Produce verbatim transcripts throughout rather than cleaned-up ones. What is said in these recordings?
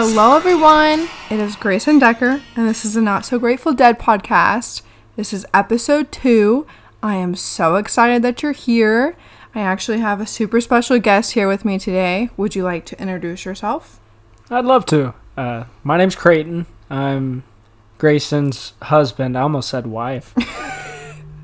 Hello everyone, it is Grayson Decker, and this is the Not So Grateful Dead podcast. This is episode two. I am so excited that you're here. I actually have a super special guest here with me today. Would you like to introduce yourself? I'd love to. Uh, my name's Creighton. I'm Grayson's husband. I almost said wife.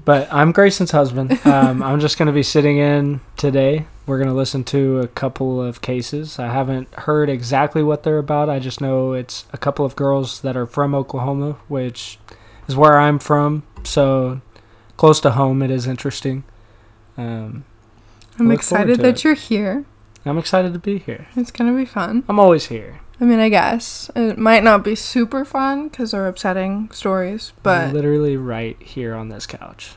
But I'm Grayson's husband. Um, I'm just going to be sitting in today. We're going to listen to a couple of cases. I haven't heard exactly what they're about. I just know it's a couple of girls that are from Oklahoma, which is where I'm from. So close to home, it is interesting. Um, I'm excited that it. You're here. I'm excited to be here. It's going to be fun. I'm always here. I mean, I guess. It might not be super fun because they're upsetting stories, but... I'm literally right here on this couch.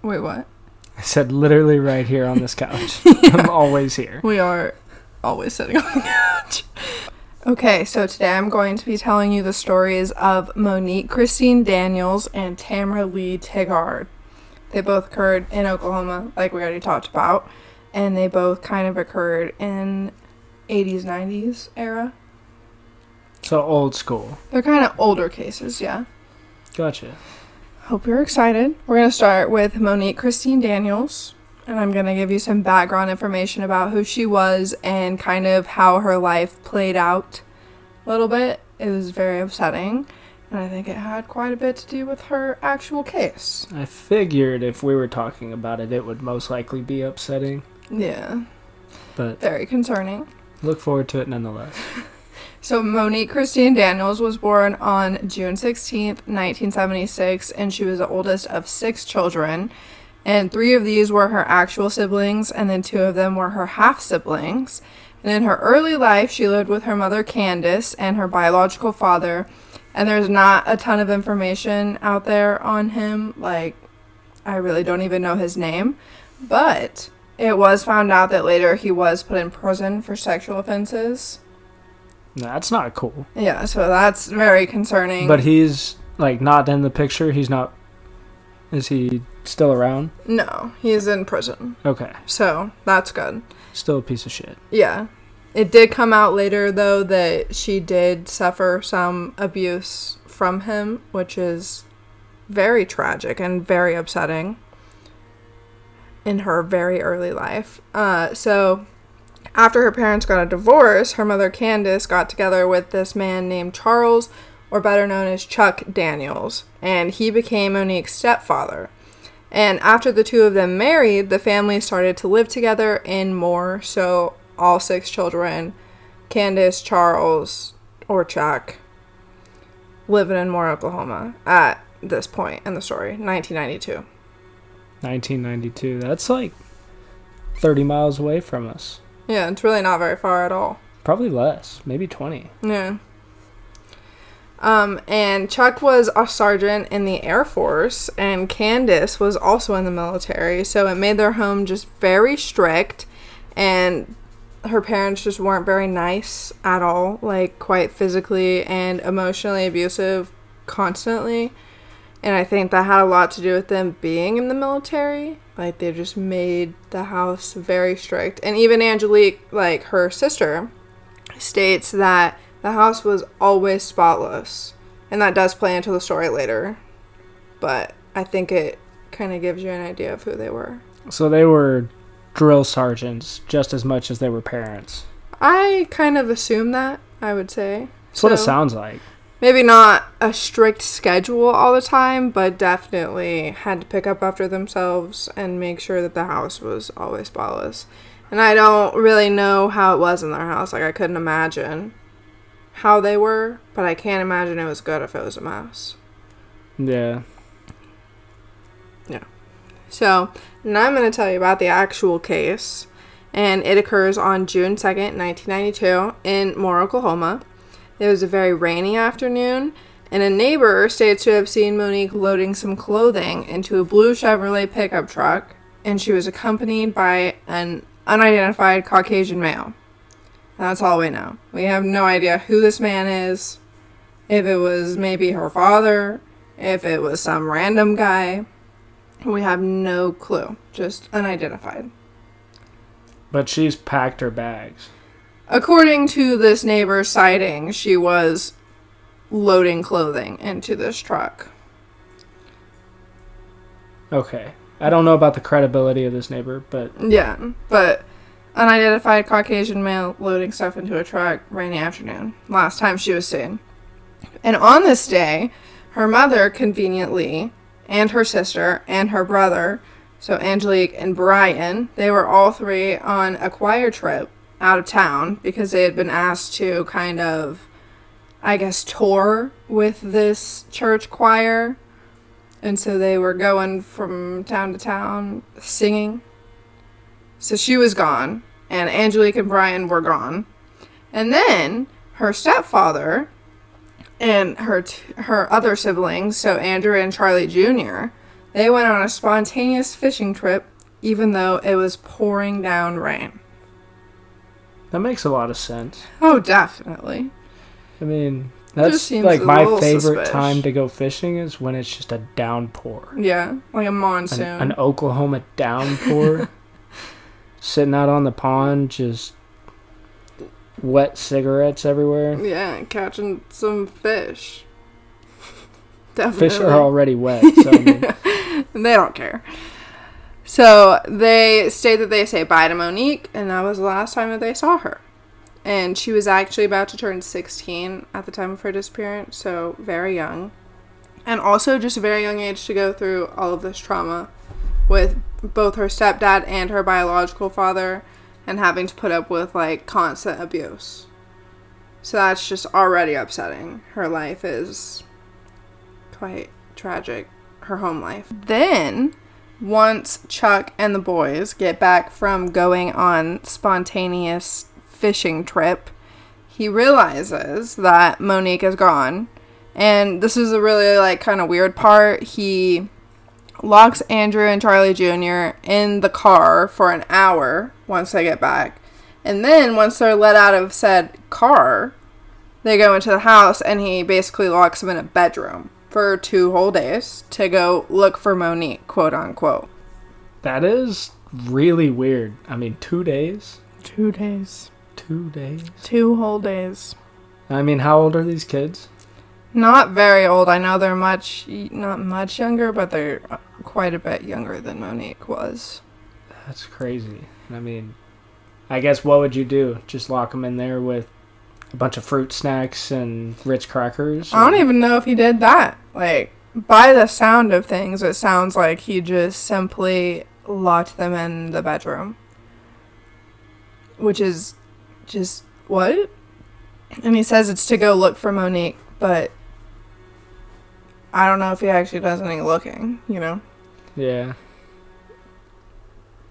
Wait, what? I said literally right here on this couch. Yeah. I'm always here. We are always sitting on the couch. Okay, so today I'm going to be telling you the stories of Monique Christine Daniels and Tamara Lee Tigard. They both occurred in Oklahoma, like we already talked about, and they both kind of occurred in eighties, nineties era. So old school. They're kind of older cases, yeah. Gotcha. Hope you're excited. We're going to start with Monique Christine Daniels, and I'm going to give you some background information about who she was and kind of how her life played out a little bit. It was very upsetting, and I think it had quite a bit to do with her actual case. I figured if we were talking about it, it would most likely be upsetting. Yeah. But very concerning. Look forward to it nonetheless. So Monique Christine Daniels was born on June sixteenth, nineteen seventy-six, and she was the oldest of six children, and three of these were her actual siblings, and then two of them were her half-siblings. And in her early life, she lived with her mother, Candace, and her biological father, and there's not a ton of information out there on him. Like, I really don't even know his name, but it was found out that later he was put in prison for sexual offenses. No, that's not cool. Yeah, so that's very concerning. But he's, like, not in the picture? He's not... Is he still around? No, he's in prison. Okay. So, that's good. Still a piece of shit. Yeah. It did come out later, though, that she did suffer some abuse from him, which is very tragic and very upsetting in her very early life. Uh, so... After her parents got a divorce, her mother Candace got together with this man named Charles, or better known as Chuck Daniels, and he became Monique's stepfather. And after the two of them married, the family started to live together in more, so all six children, Candace, Charles, or Chuck, living in Moore, Oklahoma at this point in the story, nineteen ninety-two. nineteen ninety-two, that's like thirty miles away from us. Yeah, it's really not very far at all. Probably less, maybe twenty. Yeah. Um, and Chuck was a sergeant in the Air Force, and Candace was also in the military, so it made their home just very strict, and her parents just weren't very nice at all, like quite physically and emotionally abusive constantly, and I think that had a lot to do with them being in the military. Like, they just made the house very strict. And even Angelique, like, her sister, states that the house was always spotless. And that does play into the story later. But I think it kind of gives you an idea of who they were. So they were drill sergeants just as much as they were parents. I kind of assume that, I would say. That's so, what it sounds like. Maybe not a strict schedule all the time, but definitely had to pick up after themselves and make sure that the house was always spotless. And I don't really know how it was in their house. Like, I couldn't imagine how they were, but I can't imagine it was good if it was a mess. Yeah. Yeah. So, now I'm going to tell you about the actual case. And it occurs on June second, nineteen ninety-two in Moore, Oklahoma. It was a very rainy afternoon, and a neighbor states to have seen Monique loading some clothing into a blue Chevrolet pickup truck, and she was accompanied by an unidentified Caucasian male. And that's all we know. We have no idea who this man is, if it was maybe her father, if it was some random guy. We have no clue, just unidentified. But she's packed her bags. According to this neighbor's sighting, she was loading clothing into this truck. Okay. I don't know about the credibility of this neighbor, but... Yeah, but unidentified Caucasian male loading stuff into a truck, rainy afternoon. Last time she was seen. And on this day, her mother conveniently, and her sister, and her brother, so Angelique and Brian, they were all three on a choir trip out of town because they had been asked to kind of, I guess, tour with this church choir. And so they were going from town to town singing. So she was gone, and Angelique and Brian were gone. And then her stepfather and her t- her other siblings, so Andrew and Charlie Junior, they went on a spontaneous fishing trip, even though it was pouring down rain. That makes a lot of sense. Oh, definitely. I mean, that's like my favorite suspicious. time to go fishing is when it's just a downpour. Yeah, like a monsoon. An, an Oklahoma downpour. Sitting out on the pond, just wet cigarettes everywhere. Yeah, catching some fish. Definitely. Fish are already wet, so I mean. They don't care. So they say that they say bye to Monique, and that was the last time that they saw her. And she was actually about to turn sixteen at the time of her disappearance, so very young. And also just a very young age to go through all of this trauma with both her stepdad and her biological father and having to put up with, like, constant abuse. So that's just already upsetting. Her life is quite tragic, her home life. Then, once Chuck and the boys get back from going on spontaneous fishing trip, he realizes that Monique is gone. And this is a really, like, kind of weird part. He locks Andrew and Charlie Junior in the car for an hour once they get back. And then once they're let out of said car, they go into the house and he basically locks them in a bedroom for two whole days to go look for Monique, quote unquote. That is really weird. I mean, two days? Two days. Two days? Two whole days. I mean, how old are these kids? Not very old. I know they're much, not much younger, but they're quite a bit younger than Monique was. That's crazy. I mean, I guess what would you do? Just lock them in there with a bunch of fruit snacks and Ritz crackers? Or? I don't even know if he did that. Like, by the sound of things, it sounds like he just simply locked them in the bedroom. Which is just, what? And he says it's to go look for Monique, but I don't know if he actually does any looking, you know? Yeah.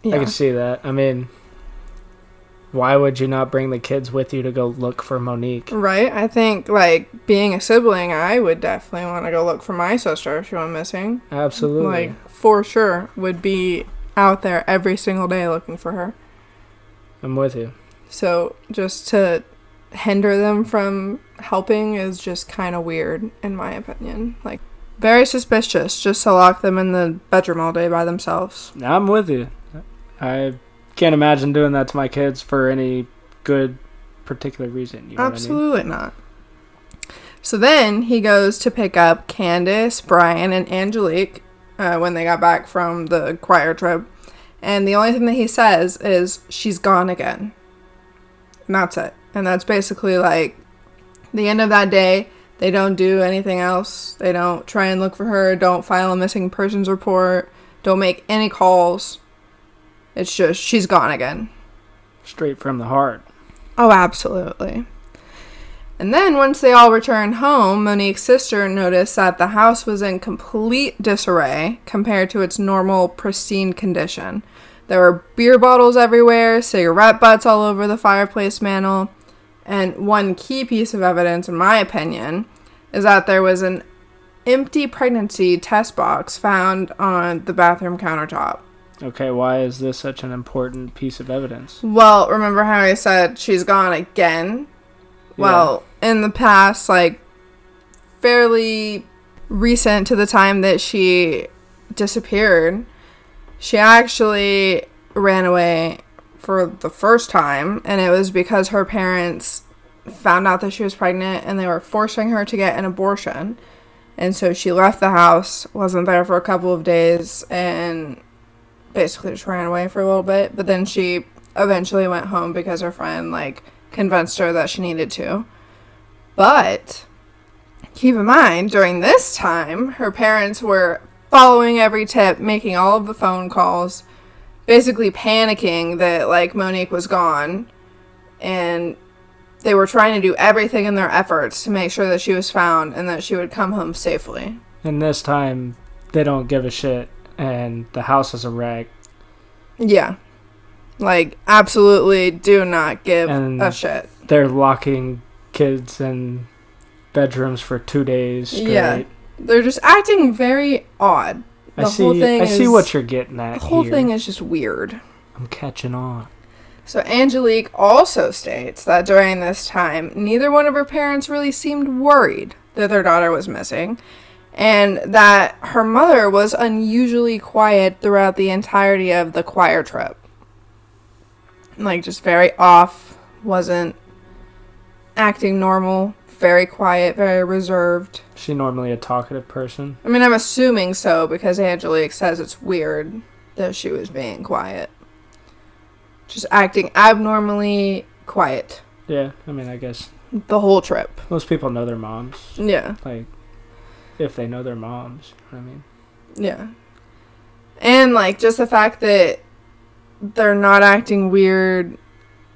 yeah. I can see that. I mean, why would you not bring the kids with you to go look for Monique? Right? I think, like, being a sibling, I would definitely want to go look for my sister if she went missing. Absolutely. Like, for sure, would be out there every single day looking for her. I'm with you. So just to hinder them from helping is just kind of weird, in my opinion. Like, very suspicious just to lock them in the bedroom all day by themselves. I'm with you. I can't imagine doing that to my kids for any good particular reason. You know Absolutely what I mean? Not. So then he goes to pick up Candace, Brian, and Angelique uh, when they got back from the choir trip. And the only thing that he says is, she's gone again. And that's it. And that's basically, like, the end of that day. They don't do anything else. They don't try and look for her. Don't file a missing persons report. Don't make any calls. It's just, she's gone again. Straight from the heart. Oh, absolutely. And then, once they all returned home, Monique's sister noticed that the house was in complete disarray compared to its normal, pristine condition. There were beer bottles everywhere, cigarette butts all over the fireplace mantel, and one key piece of evidence, in my opinion, is that there was an empty pregnancy test box found on the bathroom countertop. Okay, why is this such an important piece of evidence? Well, remember how I said she's gone again? Well, yeah. In the past, like, fairly recent to the time that she disappeared, she actually ran away for the first time, and it was because her parents found out that she was pregnant and they were forcing her to get an abortion. And so she left the house, wasn't there for a couple of days, and basically just ran away for a little bit. But then she eventually went home because her friend, like, convinced her that she needed to. But keep in mind, during this time, her parents were following every tip, making all of the phone calls, basically panicking that, like, Monique was gone, and they were trying to do everything in their efforts to make sure that she was found and that she would come home safely. And this time, they don't give a shit, and the house is a wreck. Yeah. Like, absolutely do not give and a shit. They're locking kids in bedrooms for two days straight. Yeah. They're just acting very odd. The I see, whole thing I is, see what you're getting at. The whole here. thing is just weird. I'm catching on. So Angelique also states that during this time, neither one of her parents really seemed worried that their daughter was missing, and that her mother was unusually quiet throughout the entirety of the choir trip. Like, just very off, wasn't acting normal, very quiet, very reserved. Is she normally a talkative person? I mean, I'm assuming so, because Angelique says it's weird that she was being quiet. Just acting abnormally quiet. Yeah, I mean, I guess. The whole trip. Most people know their moms. Yeah. Like, if they know their moms, you know what I mean? Yeah. And, like, just the fact that they're not acting weird.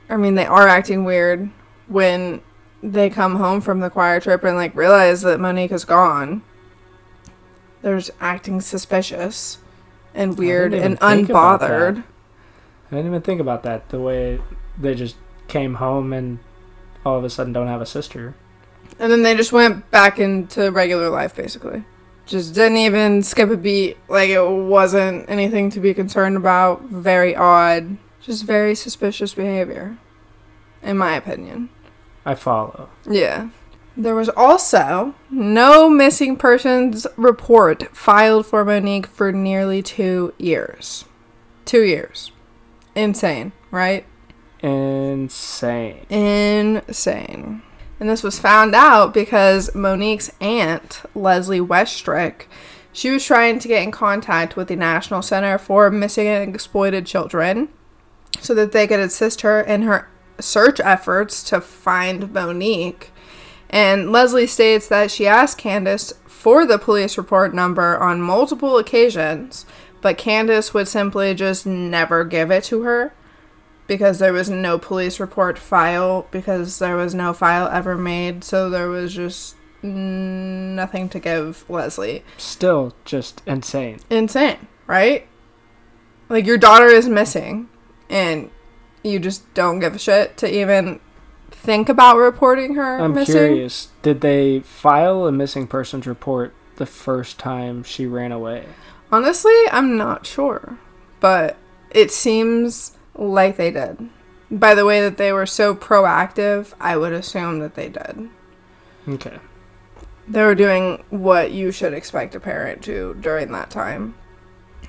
I mean, they are acting weird when they come home from the choir trip and, like, realize that Monique is gone. They're just acting suspicious and weird and unbothered. I didn't even think about that, the way they just came home and all of a sudden don't have a sister. And then they just went back into regular life, basically. Just didn't even skip a beat. Like, it wasn't anything to be concerned about. Very odd. Just very suspicious behavior, in my opinion. I follow. Yeah. There was also no missing persons report filed for Monique for nearly two years. Two years. Insane, right? Insane. Insane. And this was found out because Monique's aunt, Leslie Westrick, she was trying to get in contact with the National Center for Missing and Exploited Children so that they could assist her in her search efforts to find Monique. And Leslie states that she asked Candace for the police report number on multiple occasions, but Candace would simply just never give it to her because there was no police report file, because there was no file ever made, so there was just nothing to give Leslie. Still just insane. Insane, right? Like, your daughter is missing, and you just don't give a shit to even think about reporting her I'm missing? Curious, did they file a missing persons report the first time she ran away? Honestly, I'm not sure, but it seems like they did. By the way that they were so proactive, I would assume that they did. Okay. They were doing what you should expect a parent to during that time.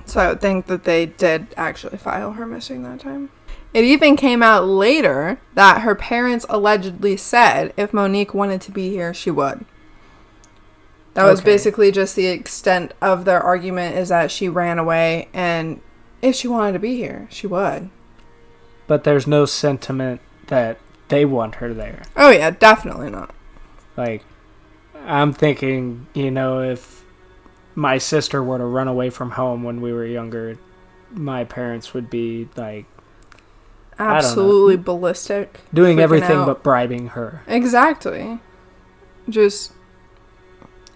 So I would think that they did actually file her missing that time. It even came out later that her parents allegedly said if Monique wanted to be here, she would. That was okay. Basically just the extent of their argument is that she ran away, and if she wanted to be here, she would. But there's no sentiment that they want her there. Oh, yeah, definitely not. Like, I'm thinking, you know, if my sister were to run away from home when we were younger, my parents would be, like, absolutely ballistic. Doing everything out. But bribing her. Exactly. Just...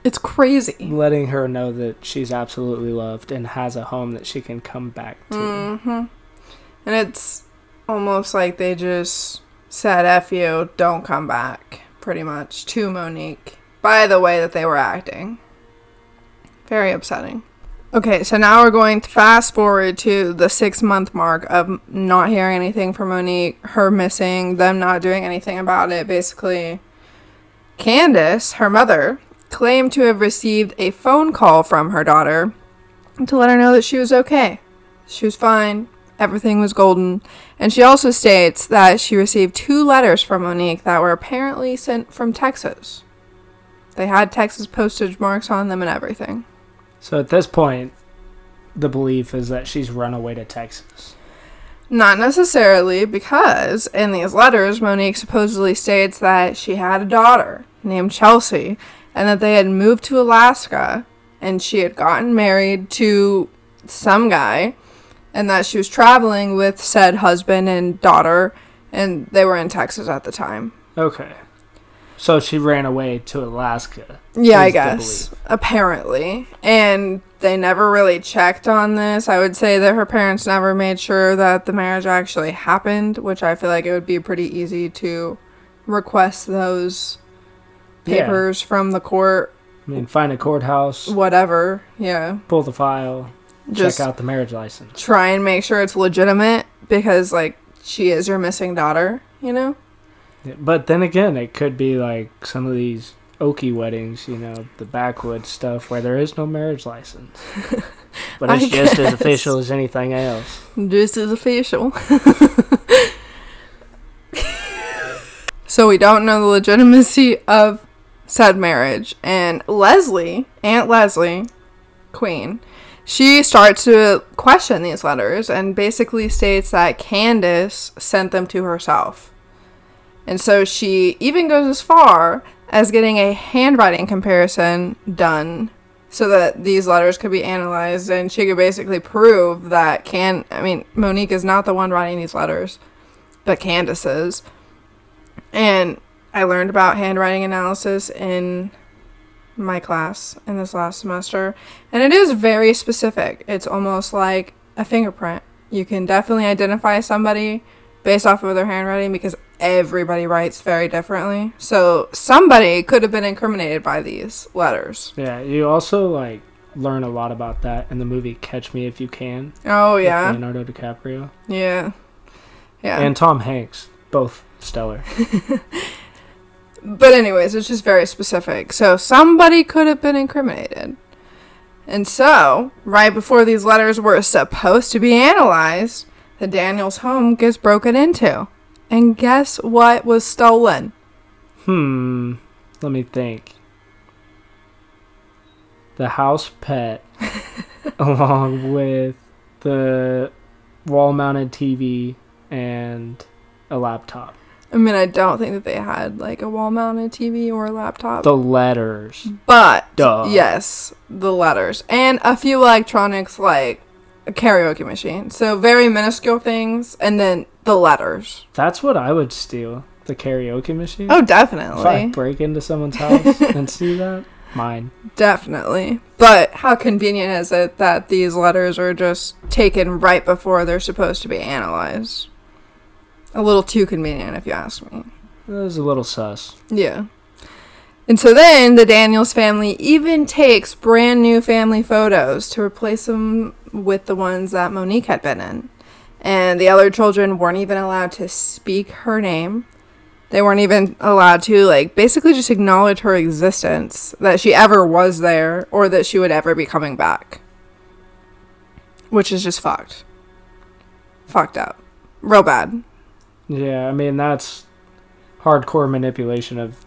It's crazy. Letting her know that she's absolutely loved and has a home that she can come back to. Mm-hmm. And it's almost like they just said, F you, don't come back, pretty much, to Monique, by the way that they were acting. Very upsetting. Okay, so now we're going to fast forward to the six-month mark of not hearing anything from Monique, her missing, them not doing anything about it, basically. Candace, her mother, claimed to have received a phone call from her daughter to let her know that she was okay. She was fine. Everything was golden. And she also states that she received two letters from Monique that were apparently sent from Texas. They had Texas postage marks on them and everything. So at this point, the belief is that she's run away to Texas. Not necessarily, because in these letters, Monique supposedly states that she had a daughter named Chelsea and that they had moved to Alaska and she had gotten married to some guy and that she was traveling with said husband and daughter and they were in Texas at the time. Okay. So she ran away to Alaska. Yeah, I guess. Apparently. And they never really checked on this. I would say that her parents never made sure that the marriage actually happened, which I feel like it would be pretty easy to request those papers yeah. from the court. I mean, find a courthouse. Whatever, yeah. Pull the file. Just check out the marriage license. Try and make sure it's legitimate because, like, she is your missing daughter, you know? But then again, it could be like some of these Okie weddings, you know, the backwoods stuff where there is no marriage license. But it's I just guess. as official as anything else. Just as official. So we don't know the legitimacy of said marriage. And Leslie, Aunt Leslie, Queen, she starts to question these letters and basically states that Candace sent them to herself. And so she even goes as far as getting a handwriting comparison done so that these letters could be analyzed and she could basically prove that Can, I mean, Monique is not the one writing these letters, but Candace is. And I learned about handwriting analysis in my class in this last semester, and it is very specific. It's almost like a fingerprint. You can definitely identify somebody based off of their handwriting because everybody writes very differently. So somebody could have been incriminated by these letters. Yeah, you also like learn a lot about that in the movie Catch Me If You Can. Oh, yeah. With Leonardo DiCaprio. Yeah. Yeah. And Tom Hanks. Both stellar. But anyways, it's just very specific. So somebody could have been incriminated. And so, right before these letters were supposed to be analyzed, the Daniels home gets broken into. And guess what was stolen? Hmm. Let me think. The house pet, along with the wall-mounted T V and a laptop. I mean, I don't think that they had, like, a wall-mounted T V or a laptop. The letters. But, Duh. yes, the letters. And a few electronics, like a karaoke machine. So, very minuscule things. And then the letters. That's what I would steal. The karaoke machine? Oh, definitely. If I break into someone's house and see that, mine. Definitely. But how convenient is it that these letters are just taken right before they're supposed to be analyzed? A little too convenient, if you ask me. It was a little sus. Yeah. And so then the Daniels family even takes brand new family photos to replace them with the ones that Monique had been in. And the other children weren't even allowed to speak her name. They weren't even allowed to, like, basically just acknowledge her existence, that she ever was there, or that she would ever be coming back. Which is just fucked. Fucked up. Real bad. Yeah, I mean, that's hardcore manipulation of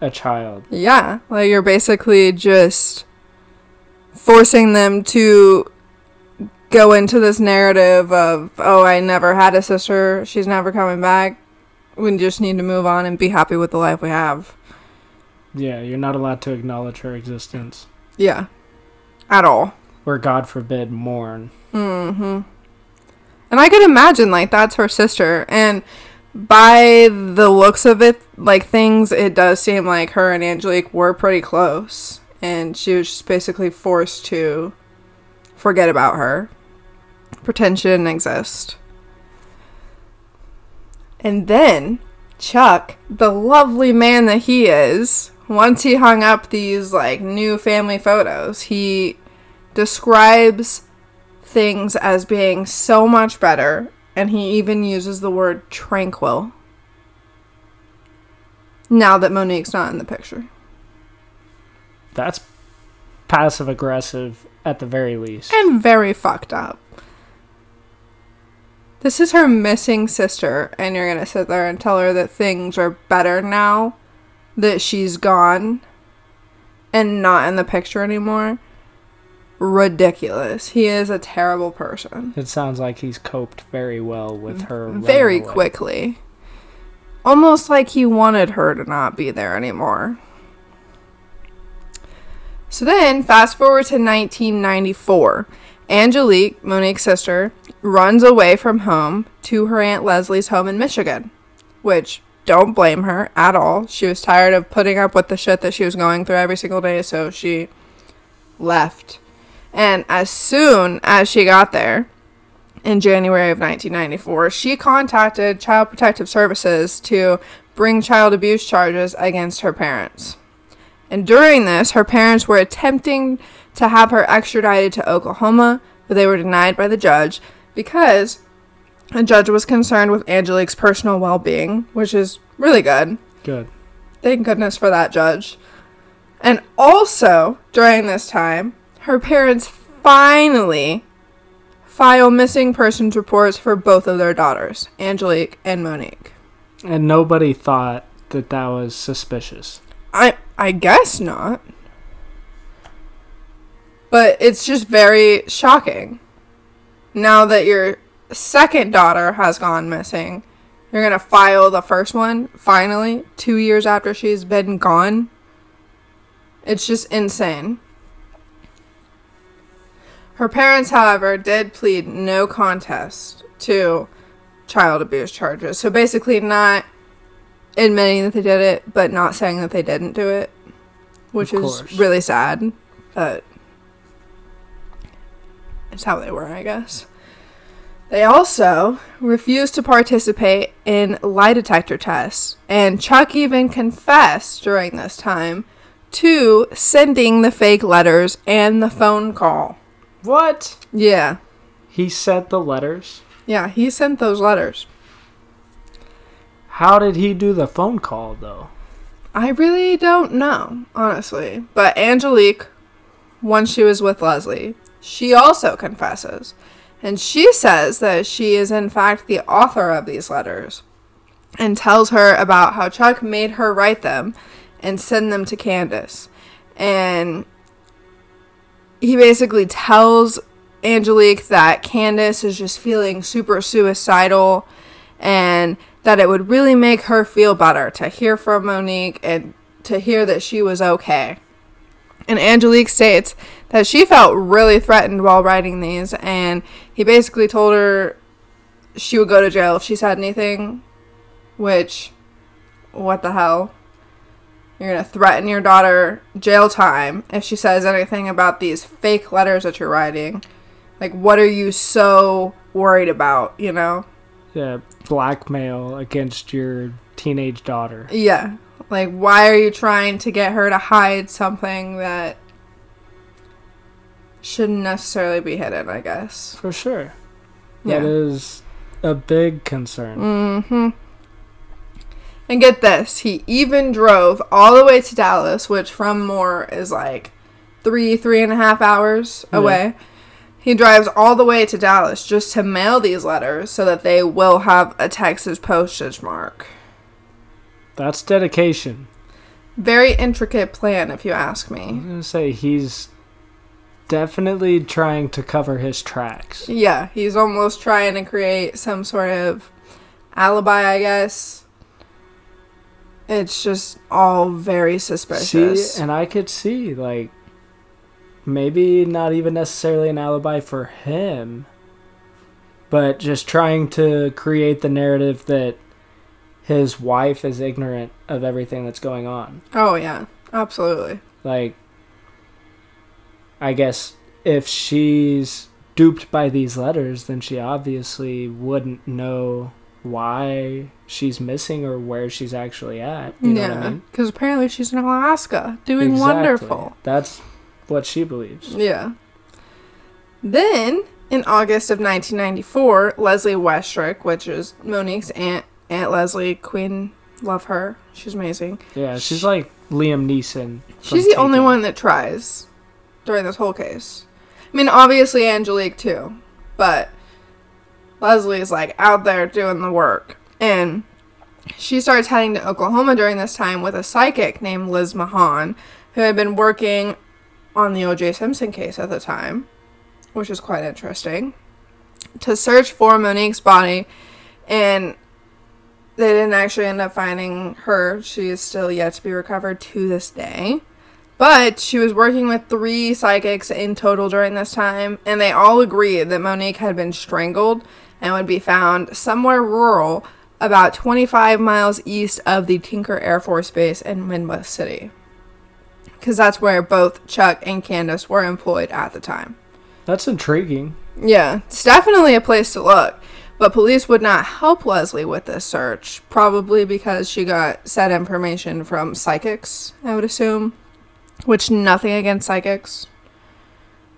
a child. Yeah, like, you're basically just forcing them to go into this narrative of, oh, I never had a sister, she's never coming back, we just need to move on and be happy with the life we have. Yeah, you're not allowed to acknowledge her existence. Yeah. At all. Or, God forbid, mourn. Mm-hmm. And I could imagine, like, that's her sister, and by the looks of it, like, things, it does seem like her and Angelique were pretty close, and she was just basically forced to forget about her. Pretend she didn't exist. And then Chuck, the lovely man that he is, once he hung up these like new family photos, he describes things as being so much better, and he even uses the word tranquil. Now that Monique's not in the picture. That's passive aggressive at the very least. And very fucked up. This is her missing sister, and you're going to sit there and tell her that things are better now that she's gone and not in the picture anymore. Ridiculous. He is a terrible person. It sounds like he's coped very well with her. Very quickly. Almost like he wanted her to not be there anymore. So then, fast forward to nineteen ninety-four. Angelique, Monique's sister, runs away from home to her Aunt Leslie's home in Michigan, which, don't blame her at all. She was tired of putting up with the shit that she was going through every single day, so she left. And as soon as she got there, in January of nineteen ninety-four, she contacted Child Protective Services to bring child abuse charges against her parents. And during this, her parents were attempting to have her extradited to Oklahoma, but they were denied by the judge because a judge was concerned with Angelique's personal well-being, which is really good. Good. Thank goodness for that judge. And also, during this time, her parents finally file missing persons reports for both of their daughters, Angelique and Monique. And nobody thought that that was suspicious. I I guess not. But it's just very shocking. Now that your second daughter has gone missing, you're going to file the first one, finally, two years after she's been gone. It's just insane. Her parents, however, did plead no contest to child abuse charges. So basically not admitting that they did it, but not saying that they didn't do it, which is really sad, but it's how they were, I guess. They also refused to participate in lie detector tests, and Chuck even confessed during this time to sending the fake letters and the phone call. What? Yeah. He sent the letters? Yeah, he sent those letters. How did he do the phone call, though? I really don't know, honestly. But Angelique, once she was with Leslie, she also confesses. And she says that she is, in fact, the author of these letters. And tells her about how Chuck made her write them and send them to Candace. And he basically tells Angelique that Candace is just feeling super suicidal and that it would really make her feel better to hear from Monique and to hear that she was okay. And Angelique states that she felt really threatened while writing these, and he basically told her she would go to jail if she said anything, which, what the hell? You're going to threaten your daughter jail time if she says anything about these fake letters that you're writing. Like, what are you so worried about, you know? Yeah, blackmail against your teenage daughter. Yeah. Like, why are you trying to get her to hide something that shouldn't necessarily be hidden, I guess? For sure. Yeah. That is a big concern. Mm-hmm. And get this, he even drove all the way to Dallas, which from Moore is like three, three and a half hours away. Yeah. He drives all the way to Dallas just to mail these letters so that they will have a Texas postage mark. That's dedication. Very intricate plan, if you ask me. I was going to say, he's definitely trying to cover his tracks. Yeah, he's almost trying to create some sort of alibi, I guess. It's just all very suspicious. See, and I could see, like, maybe not even necessarily an alibi for him, but just trying to create the narrative that his wife is ignorant of everything that's going on. Oh, yeah. Absolutely. Like, I guess if she's duped by these letters, then she obviously wouldn't know why she's missing or where she's actually at. You know yeah, what I mean? Because apparently she's in Alaska doing exactly. Wonderful. That's what she believes. Yeah. Then, in August of nineteen ninety-four, Leslie Westrick, which is Monique's aunt, Aunt Leslie, Queen, love her. She's amazing. Yeah, she's like Liam Neeson. She's the Tinker. Only one that tries during this whole case. I mean, obviously Angelique, too, but Leslie's like out there doing the work. And she starts heading to Oklahoma during this time with a psychic named Liz Mahan, who had been working on the O J Simpson case at the time, which is quite interesting, to search for Monique's body, and they didn't actually end up finding her. She is still yet to be recovered to this day. But she was working with three psychics in total during this time, and they all agreed that Monique had been strangled and would be found somewhere rural about twenty-five miles east of the Tinker Air Force Base in Midwest City, because that's where both Chuck and Candace were employed at the time. That's intriguing. Yeah, it's definitely a place to look. But police would not help Leslie with this search, probably because she got said information from psychics, I would assume. Which, nothing against psychics.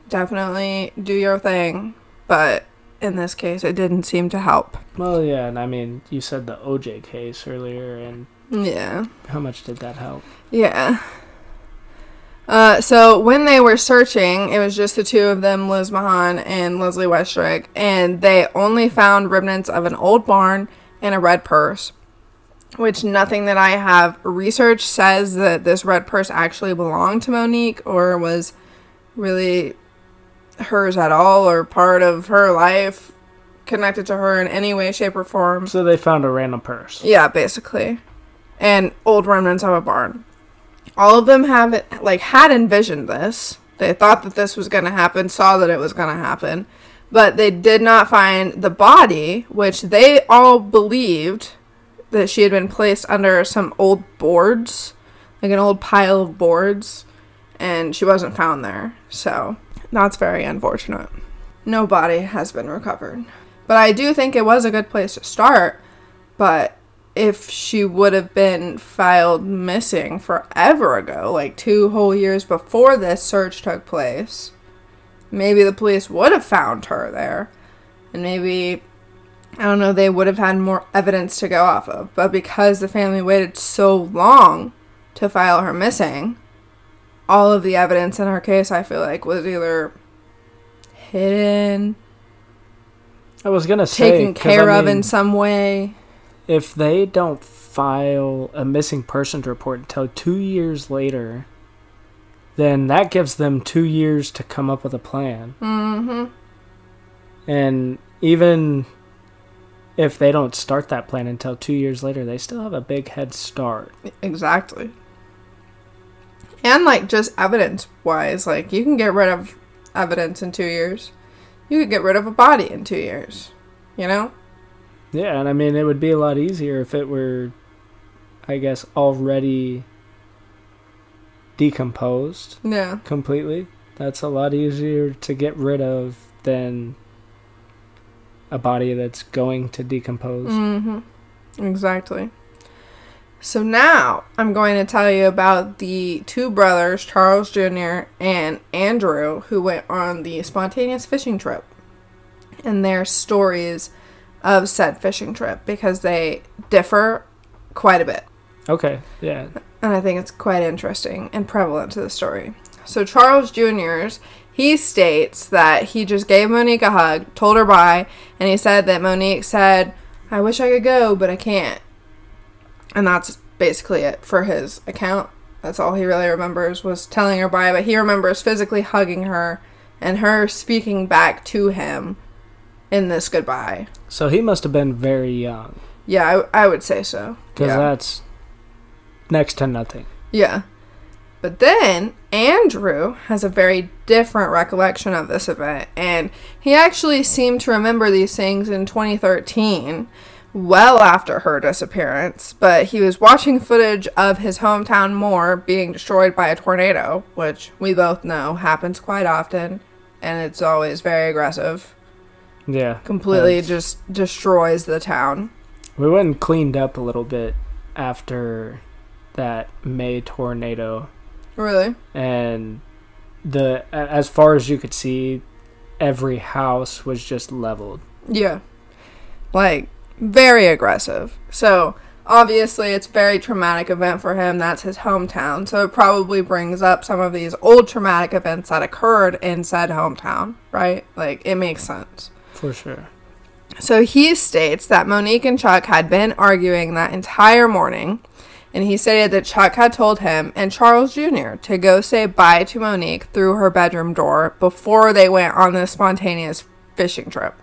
Definitely do your thing. But in this case, it didn't seem to help. Well, yeah, and I mean, you said the O J case earlier, and yeah, how much did that help? Yeah. Uh, so when they were searching, it was just the two of them, Liz Mahan and Leslie Westrick, and they only found remnants of an old barn and a red purse, which nothing that I have researched says that this red purse actually belonged to Monique or was really hers at all or part of her life, connected to her in any way, shape, or form. So they found a random purse. Yeah, basically. And old remnants of a barn. All of them have, like, had envisioned this. They thought that this was going to happen, saw that it was going to happen. But they did not find the body, which they all believed that she had been placed under some old boards, like an old pile of boards, and she wasn't found there. So that's very unfortunate. No body has been recovered. But I do think it was a good place to start, but if she would have been filed missing forever ago, like two whole years before this search took place, maybe the police would have found her there. And maybe, I don't know, they would have had more evidence to go off of. But because the family waited so long to file her missing, all of the evidence in her case, I feel like, was either hidden, I was gonna say, taken care of in some way. If they don't file a missing persons report until two years later, then that gives them two years to come up with a plan. Mm-hmm. And even if they don't start that plan until two years later, they still have a big head start. Exactly. And, like, just evidence-wise, like, you can get rid of evidence in two years. You could get rid of a body in two years, you know? Yeah, and I mean, it would be a lot easier if it were, I guess, already decomposed. Yeah. Completely. That's a lot easier to get rid of than a body that's going to decompose. Mm-hmm. Exactly. So now I'm going to tell you about the two brothers, Charles Junior and Andrew, who went on the spontaneous fishing trip, and their stories of said fishing trip, because they differ quite a bit. Okay, yeah. And I think it's quite interesting and prevalent to the story. So Charles Junior's, he states that he just gave Monique a hug, told her bye, and he said that Monique said, "I wish I could go, but I can't." And that's basically it for his account. That's all he really remembers, was telling her bye, but he remembers physically hugging her and her speaking back to him in this goodbye. So he must have been very young. Yeah, I, I would say so. Because yeah. That's next to nothing. Yeah. But then Andrew has a very different recollection of this event. And he actually seemed to remember these things in twenty thirteen, well after her disappearance. But he was watching footage of his hometown moor being destroyed by a tornado, which we both know happens quite often. And it's always very aggressive. Yeah. Completely just destroys the town. We went and cleaned up a little bit after that May tornado. Really? And the as far as you could see, every house was just leveled. Yeah. Like, very aggressive. So, obviously, it's a very traumatic event for him. That's his hometown. So, it probably brings up some of these old traumatic events that occurred in said hometown, right? Like, it makes sense. For sure. So he states that Monique and Chuck had been arguing that entire morning, and he stated that Chuck had told him and Charles Junior to go say bye to Monique through her bedroom door before they went on this spontaneous fishing trip.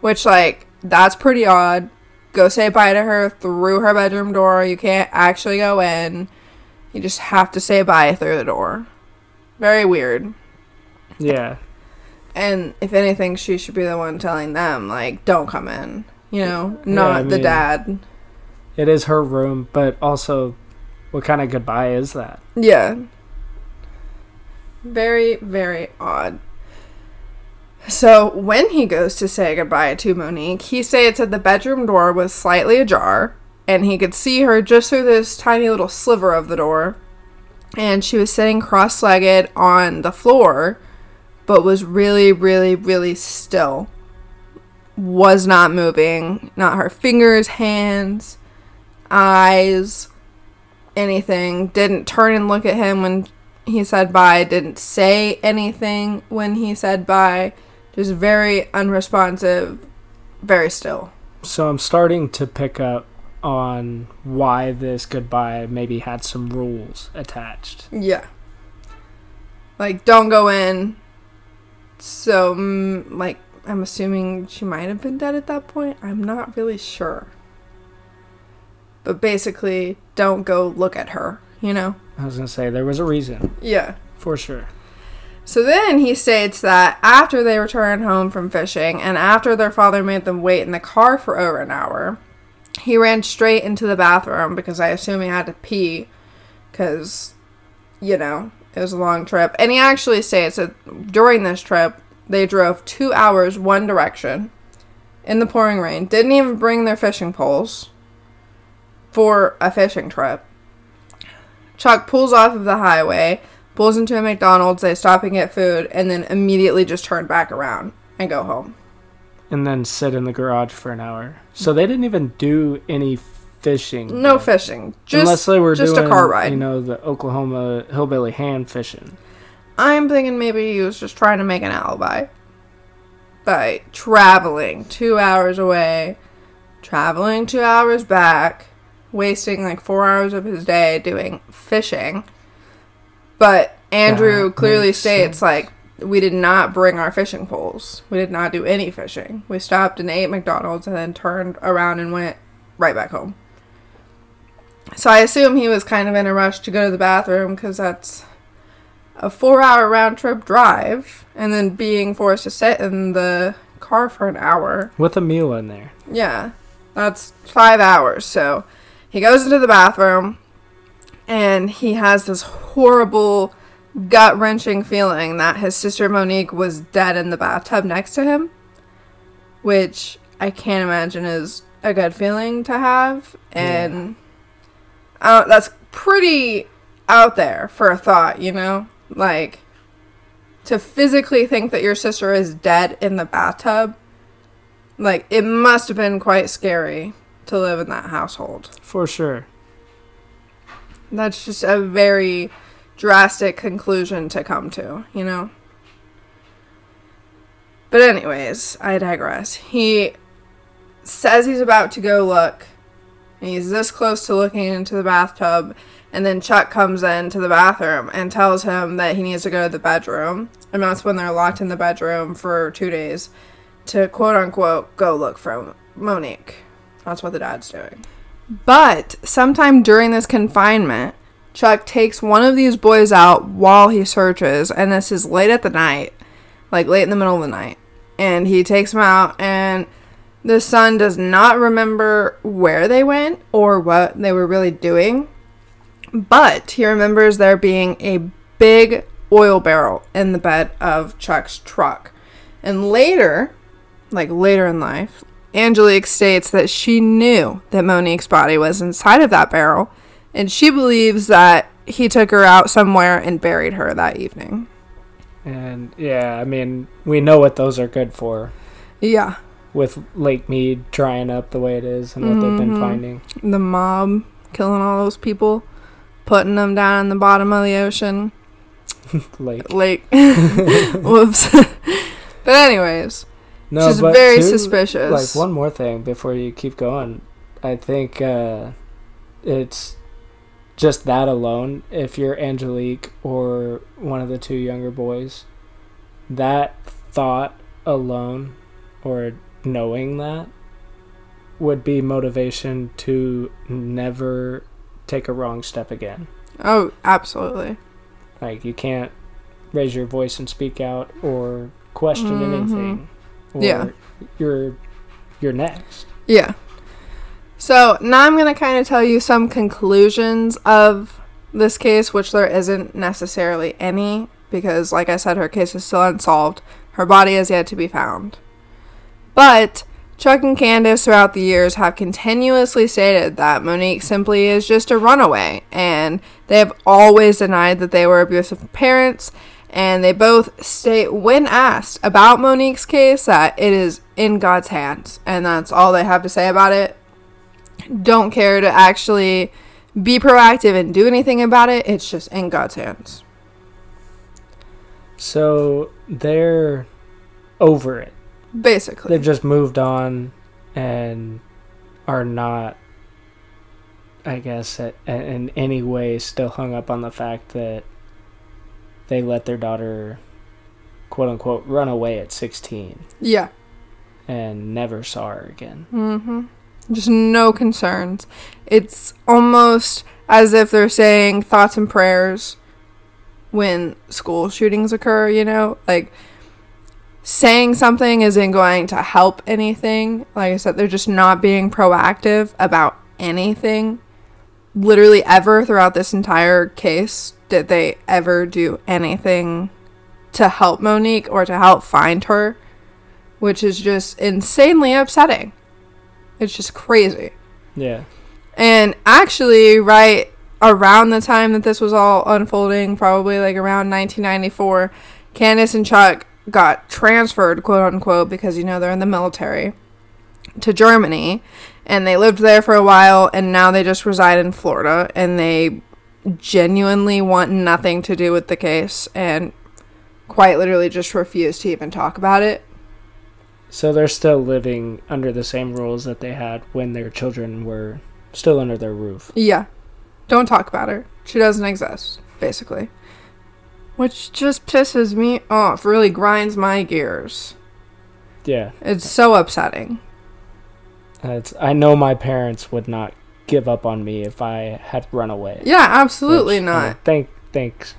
Which, like, that's pretty odd. Go say bye to her through her bedroom door. You can't actually go in. You just have to say bye through the door. Very weird. Yeah. And if anything, she should be the one telling them, like, don't come in, you know, not yeah, I mean, the dad. It is her room, but also, what kind of goodbye is that? Yeah. Very, very odd. So, when he goes to say goodbye to Monique, he states that the bedroom door was slightly ajar, and he could see her just through this tiny little sliver of the door, and she was sitting cross-legged on the floor, but was really, really, really still. Was not moving. Not her fingers, hands, eyes, anything. Didn't turn and look at him when he said bye. Didn't say anything when he said bye. Just very unresponsive. Very still. So I'm starting to pick up on why this goodbye maybe had some rules attached. Yeah. Like, don't go in. So, like, I'm assuming she might have been dead at that point. I'm not really sure. But basically, don't go look at her, you know? I was going to say, there was a reason. Yeah. For sure. So then he states that after they returned home from fishing, and after their father made them wait in the car for over an hour, he ran straight into the bathroom because I assume he had to pee because, you know... It was a long trip. And he actually states that during this trip, they drove two hours one direction in the pouring rain. Didn't even bring their fishing poles for a fishing trip. Chuck pulls off of the highway, pulls into a McDonald's, they stop and get food, and then immediately just turn back around and go home. And then sit in the garage for an hour. So they didn't even do any fishing. No but, fishing. Just, unless they were just doing, a car ride. You know, the Oklahoma hillbilly hand fishing. I'm thinking maybe he was just trying to make an alibi by traveling two hours away, traveling two hours back, wasting like four hours of his day doing fishing. But Andrew that clearly states, sense. like, we did not bring our fishing poles. We did not do any fishing. We stopped and ate McDonald's and then turned around and went right back home. So I assume he was kind of in a rush to go to the bathroom because that's a four-hour round-trip drive, and then being forced to sit in the car for an hour. With a meal in there. Yeah. That's five hours. So he goes into the bathroom, and he has this horrible, gut-wrenching feeling that his sister Monique was dead in the bathtub next to him, which I can't imagine is a good feeling to have, and... Yeah. Uh, that's pretty out there for a thought, you know? Like, to physically think that your sister is dead in the bathtub, like, it must have been quite scary to live in that household. For sure. That's just a very drastic conclusion to come to, you know? But anyways, I digress. He says he's about to go look. And he's this close to looking into the bathtub, and then Chuck comes into the bathroom and tells him that he needs to go to the bedroom, and that's when they're locked in the bedroom for two days to, quote-unquote, go look for Monique. That's what the dad's doing. But sometime during this confinement, Chuck takes one of these boys out while he searches, and this is late at the night, like late in the middle of the night, and he takes him out, and... The son does not remember where they went or what they were really doing, but he remembers there being a big oil barrel in the bed of Chuck's truck. And later, like later in life, Angelique states that she knew that Monique's body was inside of that barrel, and she believes that he took her out somewhere and buried her that evening. And, yeah, I mean, we know what those are good for. Yeah. With Lake Mead drying up the way it is and what mm-hmm. they've been finding. The mob killing all those people, putting them down in the bottom of the ocean. Lake. Lake. Whoops. But anyways, No, She's but very two, suspicious. Like, one more thing before you keep going. I think uh, it's just that alone. If you're Angelique or one of the two younger boys, that thought alone or knowing that would be motivation to never take a wrong step again. Oh, absolutely. Like, you can't raise your voice and speak out or question mm-hmm. anything. Or yeah. You're, you're next. Yeah. So now I'm going to kind of tell you some conclusions of this case, which there isn't necessarily any, because like I said, her case is still unsolved. Her body is yet to be found. But Chuck and Candace throughout the years have continuously stated that Monique simply is just a runaway, and they have always denied that they were abusive parents. And they both state, when asked about Monique's case, that it is in God's hands. And that's all they have to say about it. Don't care to actually be proactive and do anything about it. It's just in God's hands. So they're over it. Basically. They've just moved on and are not, I guess, in any way still hung up on the fact that they let their daughter, quote unquote, run away at sixteen. Yeah. And never saw her again. Mm-hmm. Just no concerns. It's almost as if they're saying thoughts and prayers when school shootings occur, you know? Like, saying something isn't going to help anything. Like I said, they're just not being proactive about anything. Literally ever throughout this entire case did they ever do anything to help Monique or to help find her, which is just insanely upsetting. It's just crazy. Yeah. And actually, right around the time that this was all unfolding, probably like around nineteen ninety-four, Candace and Chuck got transferred, quote unquote, because, you know, they're in the military, to Germany. And they lived there for a while, and now they just reside in Florida, and they genuinely want nothing to do with the case, and quite literally just refuse to even talk about it. So they're still living under the same rules that they had when their children were still under their roof. Yeah. Don't talk about her. She doesn't exist, basically. Which just pisses me off. Really grinds my gears. Yeah. It's so upsetting. It's, I know my parents would not give up on me if I had run away. Yeah, absolutely Which, not. You know, thank, thanks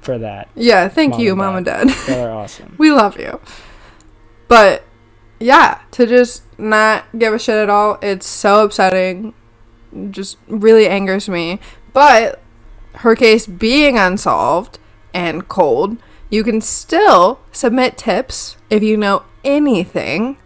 for that. Yeah, thank Mom you, and Mom and Dad. They're awesome. We love you. But, yeah, to just not give a shit at all, it's so upsetting. Just really angers me. But her case being unsolved and cold, you can still submit tips if you know anything.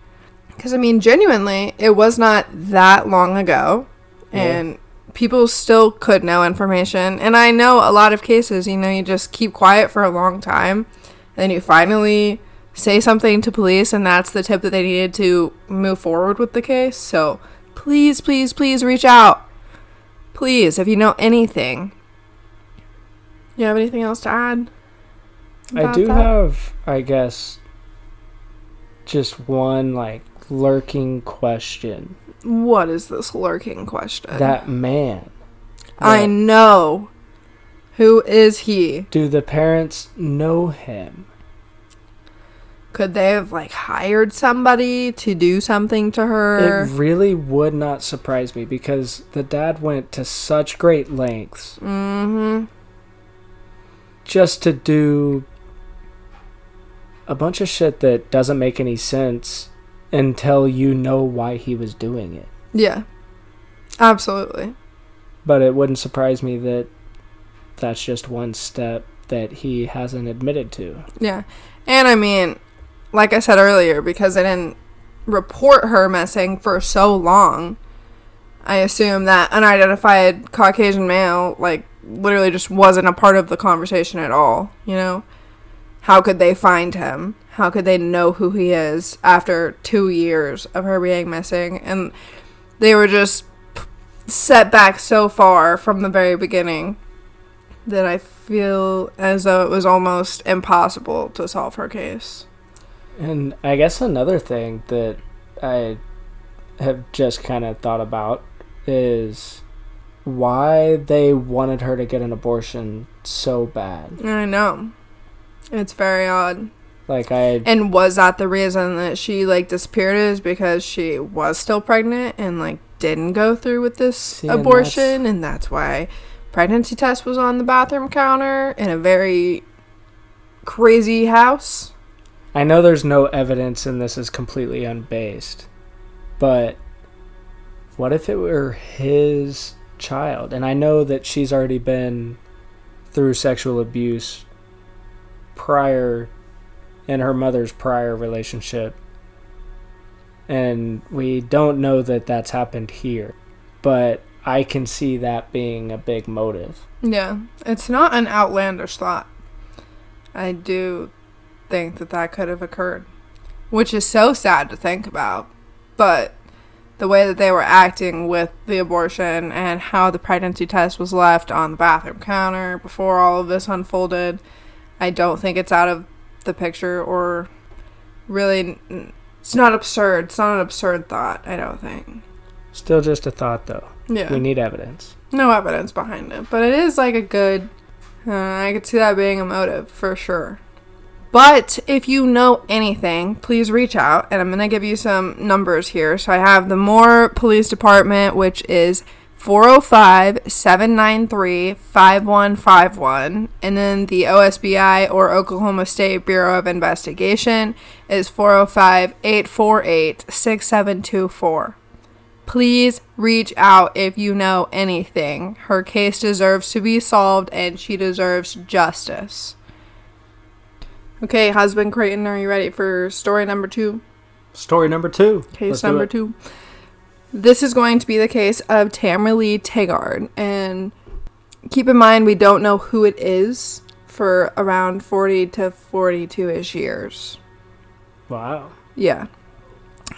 Because, I mean, genuinely, it was not that long ago, and yeah. people still could know information. And I know a lot of cases, you know, you just keep quiet for a long time, and then you finally say something to police, and that's the tip that they needed to move forward with the case. So, please, please, please reach out. Please, if you know anything. You have anything else to add? I do that? have, I guess, just one, like, lurking question. What is this lurking question? That man. That I know. Who is he? Do the parents know him? Could they have, like, hired somebody to do something to her? It really would not surprise me, because the dad went to such great lengths. Mm-hmm. Just to do a bunch of shit that doesn't make any sense until you know why he was doing it. Yeah. Absolutely. But it wouldn't surprise me that that's just one step that he hasn't admitted to. Yeah. And I mean, like I said earlier, because I didn't report her missing for so long, I assume that unidentified Caucasian male, like, literally just wasn't a part of the conversation at all, you know? How could they find him? How could they know who he is after two years of her being missing? And they were just set back so far from the very beginning that I feel as though it was almost impossible to solve her case. And I guess another thing that I have just kind of thought about is why they wanted her to get an abortion so bad. I know. It's very odd. Like I And was that the reason that she like disappeared, is because she was still pregnant and like didn't go through with this see, abortion and that's, and that's why pregnancy test was on the bathroom counter in a very crazy house? I know there's no evidence and this is completely unbased, but what if it were his child? And I know that she's already been through sexual abuse prior, in her mother's prior relationship. And we don't know that that's happened here, but I can see that being a big motive. Yeah, it's not an outlandish thought. I do think that that could have occurred, which is so sad to think about, but the way that they were acting with the abortion and how the pregnancy test was left on the bathroom counter before all of this unfolded, I don't think it's out of the picture, or really, it's not absurd. It's not an absurd thought, I don't think. Still just a thought, though. Yeah. We need evidence. No evidence behind it, but it is like a good, uh, I could see that being a motive for sure. But if you know anything, please reach out. And I'm going to give you some numbers here. So I have the Moore Police Department, which is four oh five, seven nine three, five one five one. And then the O S B I, or Oklahoma State Bureau of Investigation, is four oh five, eight four eight, six seven two four. Please reach out if you know anything. Her case deserves to be solved and she deserves justice. Okay, husband Creighton, are you ready for story number two? Story number two. Case Let's number two. This is going to be the case of Tamara Lee Tigard. And keep in mind, we don't know who it is for around forty to forty-two-ish years. Wow. Yeah.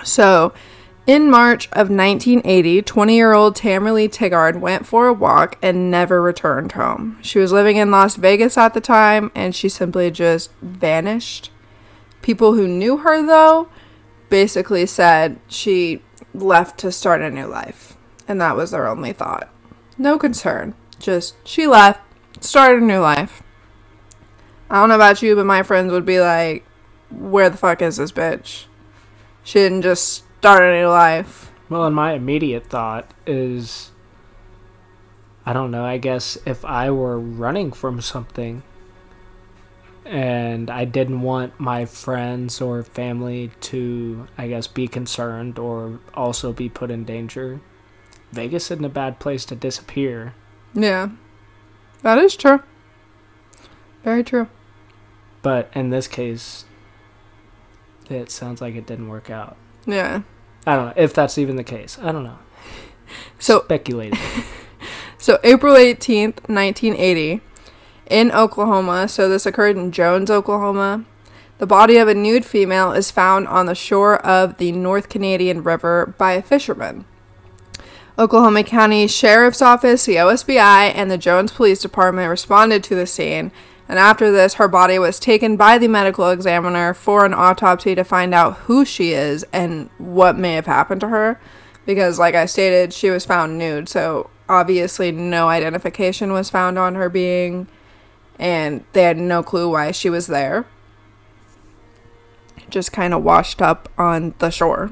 So, in March of nineteen eighty, twenty-year-old Tamara Lee Tigard went for a walk and never returned home. She was living in Las Vegas at the time, and she simply just vanished. People who knew her, though, basically said she left to start a new life, and that was their only thought. No concern. Just, she left, started a new life. I don't know about you, but my friends would be like, where the fuck is this bitch? She didn't just start a new life. Well, and my immediate thought is, I don't know, I guess if I were running from something and I didn't want my friends or family to, I guess, be concerned or also be put in danger, Vegas isn't a bad place to disappear. Yeah, that is true. Very true. But in this case, it sounds like it didn't work out. Yeah. I don't know if that's even the case. I don't know. So speculating. So April eighteenth, nineteen eighty, in Oklahoma, so this occurred in Jones, Oklahoma, the body of a nude female is found on the shore of the North Canadian River by a fisherman. Oklahoma County Sheriff's Office, the O S B I, and the Jones Police Department responded to the scene, and after this, her body was taken by the medical examiner for an autopsy to find out who she is and what may have happened to her. Because, like I stated, she was found nude, so obviously no identification was found on her being, and they had no clue why she was there. Just kind of washed up on the shore.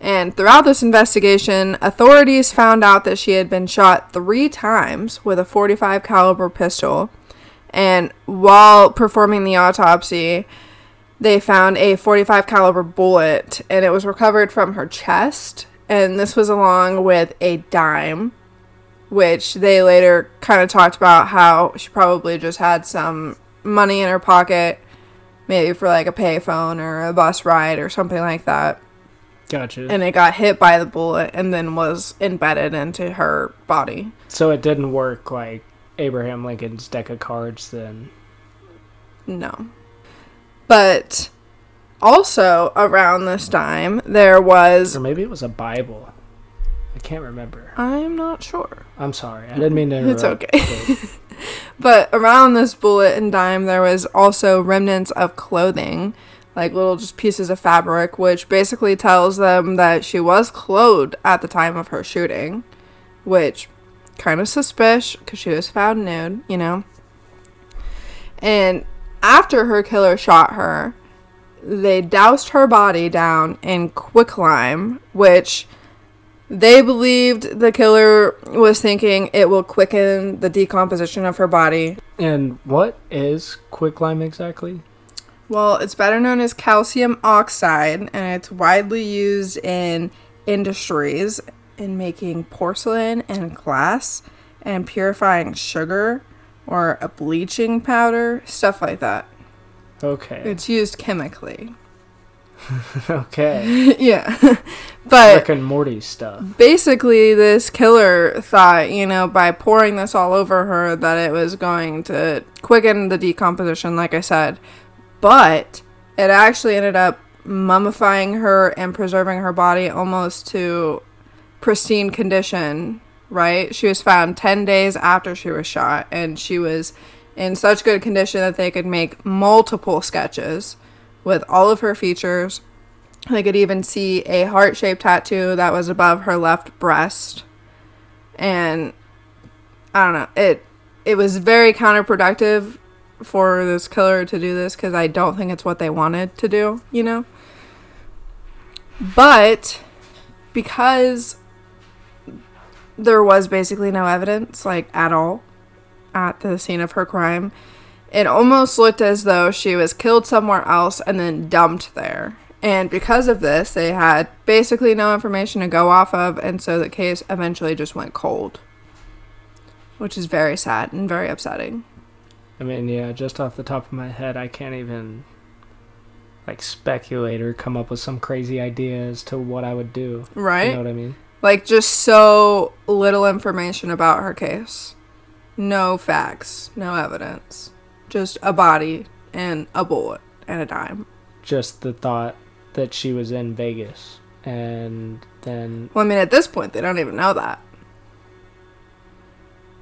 And throughout this investigation, authorities found out that she had been shot three times with a forty-five caliber pistol. And while performing the autopsy, they found a forty-five caliber bullet, and it was recovered from her chest, and this was along with a dime, which they later kind of talked about how she probably just had some money in her pocket, maybe for like a payphone or a bus ride or something like that. Gotcha. And it got hit by the bullet and then was embedded into her body. So it didn't work like Abraham Lincoln's deck of cards then. No. But also around this time there was, or maybe it was a Bible, I can't remember. I'm not sure. I'm sorry, I didn't mean to interrupt. It's okay. But around this bullet and dime there was also remnants of clothing, like little just pieces of fabric, which basically tells them that she was clothed at the time of her shooting, which kind of suspicious because she was found nude, you know. And after her killer shot her, they doused her body down in quicklime, which they believed the killer was thinking it will quicken the decomposition of her body. And what is quicklime exactly? Well, it's better known as calcium oxide, and it's widely used in industries in making porcelain and glass and purifying sugar or a bleaching powder, stuff like that. Okay. It's used chemically. Okay. Yeah. But Rick and Morty stuff. Basically, this killer thought, you know, by pouring this all over her, that it was going to quicken the decomposition, like I said. But it actually ended up mummifying her and preserving her body almost to pristine condition, right? She was found ten days after she was shot, and she was in such good condition that they could make multiple sketches with all of her features. They could even see a heart-shaped tattoo that was above her left breast. And I don't know, it it was very counterproductive for this killer to do this, because I don't think it's what they wanted to do, you know? But because there was basically no evidence, like, at all, at the scene of her crime, it almost looked as though she was killed somewhere else and then dumped there. And because of this, they had basically no information to go off of, and so the case eventually just went cold, which is very sad and very upsetting. I mean, yeah, just off the top of my head, I can't even, like, speculate or come up with some crazy idea as to what I would do. Right? You know what I mean? Like, just so little information about her case. No facts, no evidence, just a body and a bullet and a dime. Just the thought that she was in Vegas, and then... Well, I mean, at this point, they don't even know that.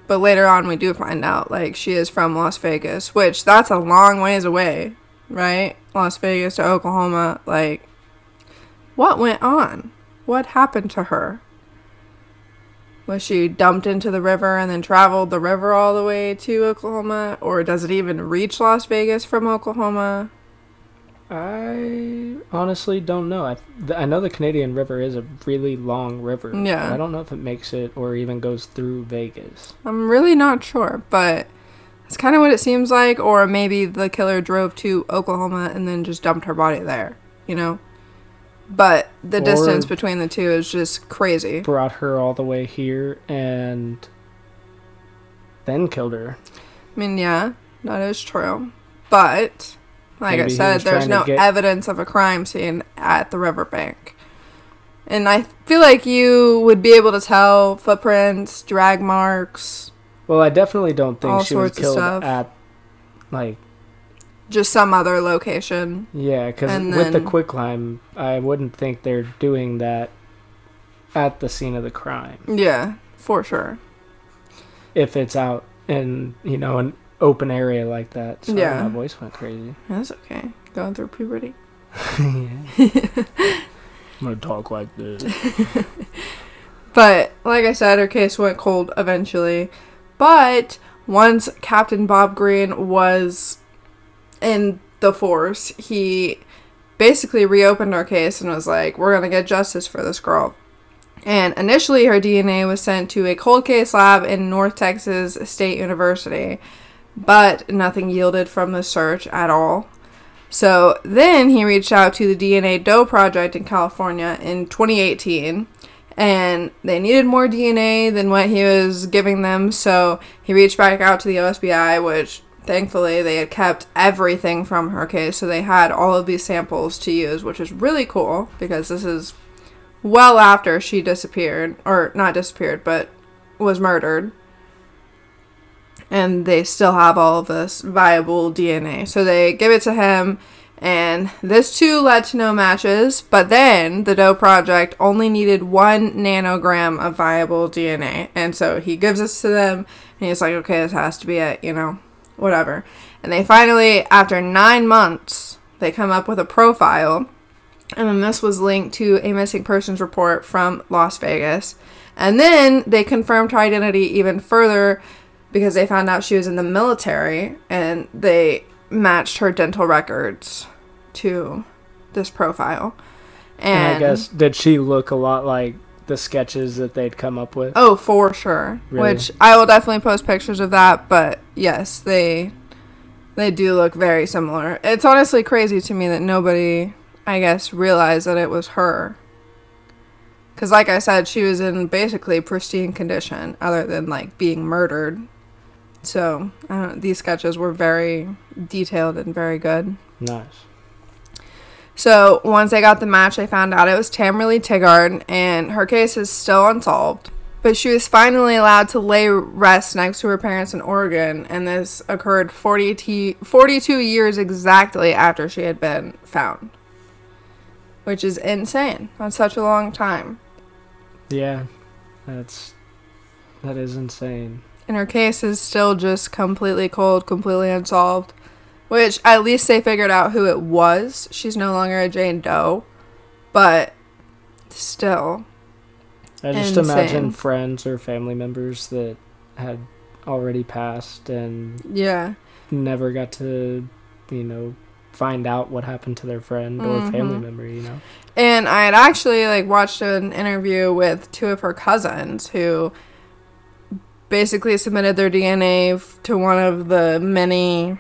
But later on, we do find out, like, she is from Las Vegas, which that's a long ways away, right? Las Vegas to Oklahoma, like, what went on? What happened to her? Was she dumped into the river and then traveled the river all the way to Oklahoma? Or does it even reach Las Vegas from Oklahoma? I honestly don't know. I, I know the Canadian River is a really long river. Yeah. I don't know if it makes it or even goes through Vegas. I'm really not sure, but it's kind of what it seems like. Or maybe the killer drove to Oklahoma and then just dumped her body there, you know? But the or distance between the two is just crazy. Brought her all the way here and then killed her. I mean, yeah, that is true. But, like Maybe I said, there's no get... evidence of a crime scene at the riverbank. And I feel like you would be able to tell footprints, drag marks. Well, I definitely don't think she was killed at, like... just some other location. Yeah, because with then, the quicklime, I wouldn't think they're doing that at the scene of the crime. Yeah, for sure. If it's out in, you know, an open area like that. So yeah. My voice went crazy. That's okay. Going through puberty. Yeah. I'm going to talk like this. But, like I said, her case went cold eventually. But once Captain Bob Green was... in the force, he basically reopened our case and was like, we're going to get justice for this girl. And initially, her D N A was sent to a cold case lab in North Texas State University, but nothing yielded from the search at all. So then he reached out to the D N A Doe Project in California in twenty eighteen, and they needed more D N A than what he was giving them, so he reached back out to the O S B I, which... thankfully, they had kept everything from her case, so they had all of these samples to use, which is really cool, because this is well after she disappeared, or not disappeared, but was murdered. And they still have all of this viable D N A. So they give it to him, and this too led to no matches, but then the Doe Project only needed one nanogram of viable D N A. And so he gives this to them, and he's like, okay, this has to be it, you know. Whatever. And they finally, after nine months, They come up with a profile, and then this was linked to a missing persons report from Las Vegas. And then they confirmed her identity even further because they found out she was in the military, and they matched her dental records to this profile. And, and I guess, did she look a lot like the sketches that they'd come up with? Oh, for sure. Really? Which I will definitely post pictures of that, but yes, they they do look very similar. It's honestly crazy to me that nobody, I guess, realized that it was her. Because like I said, she was in basically pristine condition, other than like being murdered. So I don't know, these sketches were very detailed and very good. Nice. So once they got the match, they found out it was Tamara Lee Tigard, and her case is still unsolved. But she was finally allowed to lay rest next to her parents in Oregon, and this occurred forty-two years exactly after she had been found. Which is insane. That's such a long time. Yeah, that's, that is insane. And her case is still just completely cold, completely unsolved. Which, at least they figured out who it was. She's no longer a Jane Doe. But, still. I just insane. Imagine friends or family members that had already passed and yeah, never got to, you know, find out what happened to their friend mm-hmm. or family member, you know? And I had actually, like, watched an interview with two of her cousins who basically submitted their D N A to one of the many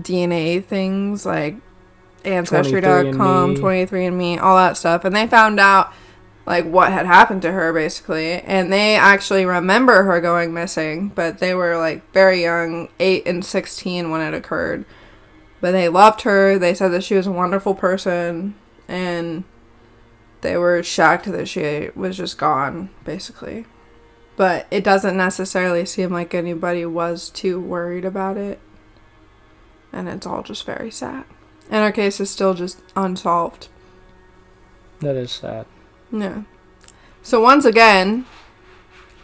D N A things like Ancestry dot com, twenty-three and me, all that stuff, and they found out like what had happened to her basically, and they actually remember her going missing, but they were like very young, eight and sixteen when it occurred, but they loved her. They said that she was a wonderful person, and they were shocked that she was just gone basically. But it doesn't necessarily seem like anybody was too worried about it. And it's all just very sad. And her case is still just unsolved. That is sad. Yeah. So once again,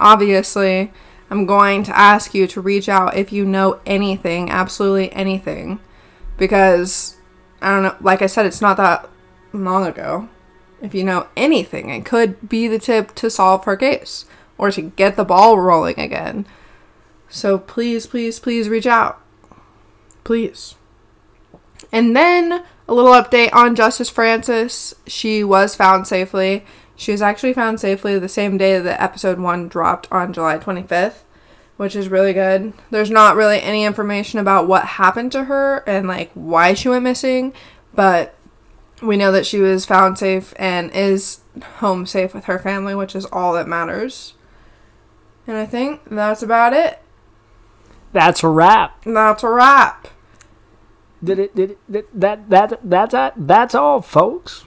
obviously, I'm going to ask you to reach out if you know anything, absolutely anything. Because, I don't know, like I said, it's not that long ago. If you know anything, it could be the tip to solve her case. Or to get the ball rolling again. So please, please, please reach out. Please. And then a little update on Justice Francis. She was found safely. She was actually found safely the same day that episode one dropped on July twenty-fifth, which is really good. There's not really any information about what happened to her and like why she went missing, but we know that she was found safe and is home safe with her family, which is all that matters. And I think that's about it. That's a wrap. That's a wrap. Did it, did it, did that, that, that's, that's all, folks.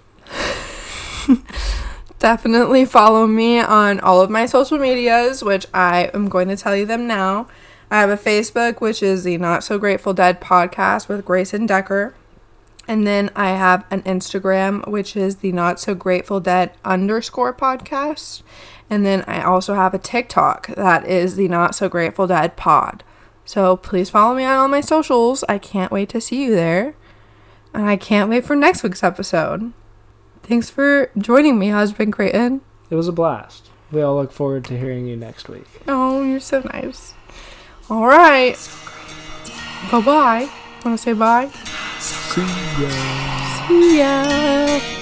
Definitely follow me on all of my social medias, which I am going to tell you them now. I have a Facebook, which is the Not So Grateful Dead podcast with Grayson Decker. And then I have an Instagram, which is the Not So Grateful Dead underscore podcast. And then I also have a TikTok that is the Not So Grateful Dead pod. So please follow me on all my socials. I can't wait to see you there. And I can't wait for next week's episode. Thanks for joining me, husband Creighton. It was a blast. We all look forward to hearing you next week. Oh, you're so nice. All right. Bye-bye. Want to say bye? See ya. See ya.